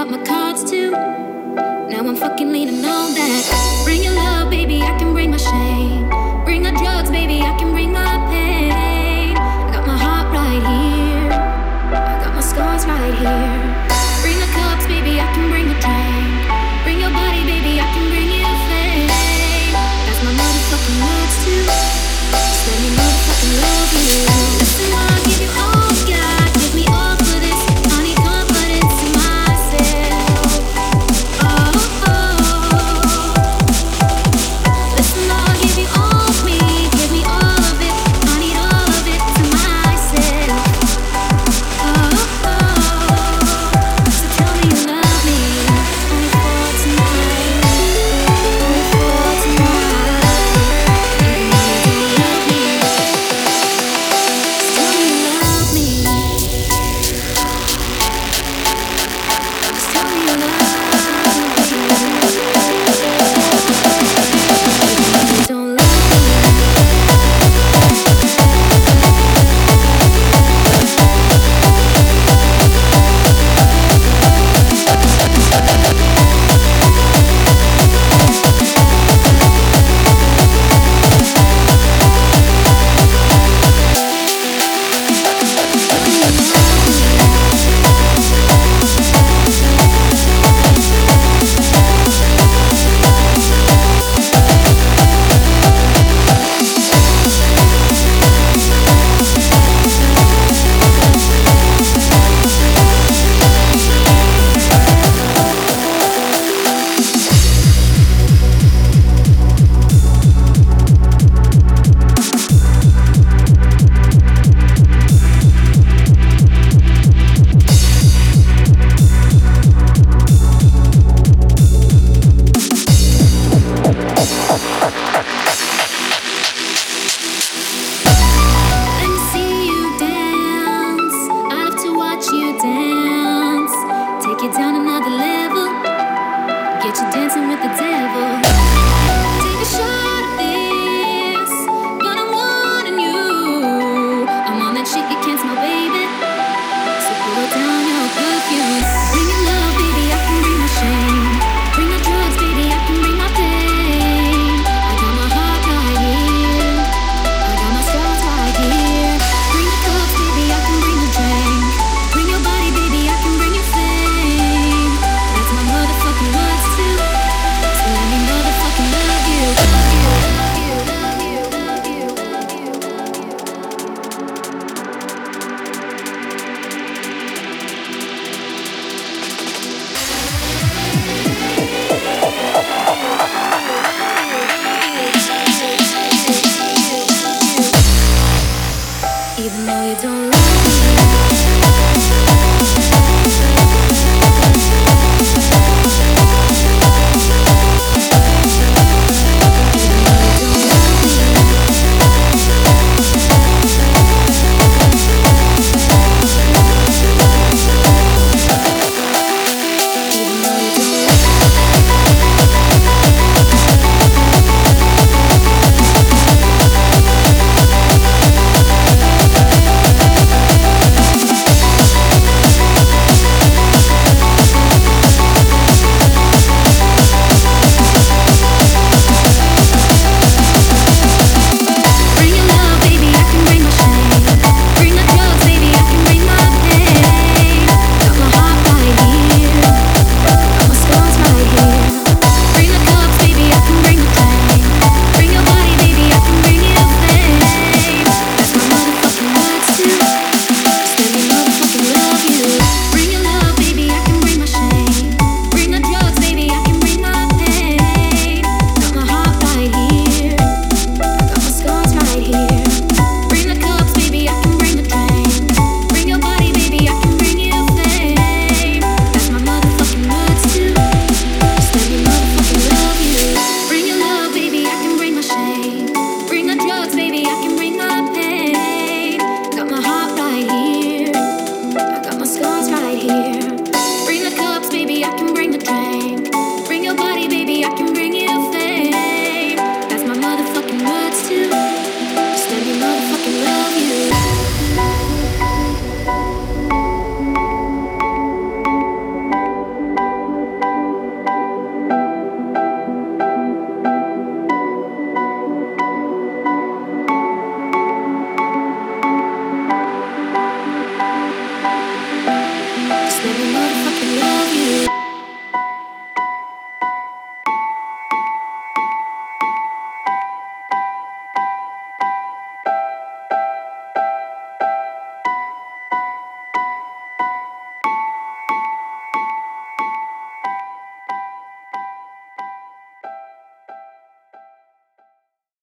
out my cards too. Now I'm fucking leaning on that. Bring your love, baby, I can bring my shame. Bring the drugs, baby, I can bring my pain. I got my heart right here, I got my scars right here. Bring the cups, baby, I can bring the drink. Bring your body, baby, I can bring your flame. That's my motherfucking words too. Just let me motherfucking love you. Listen, I'll give you all. Even though you don't love me.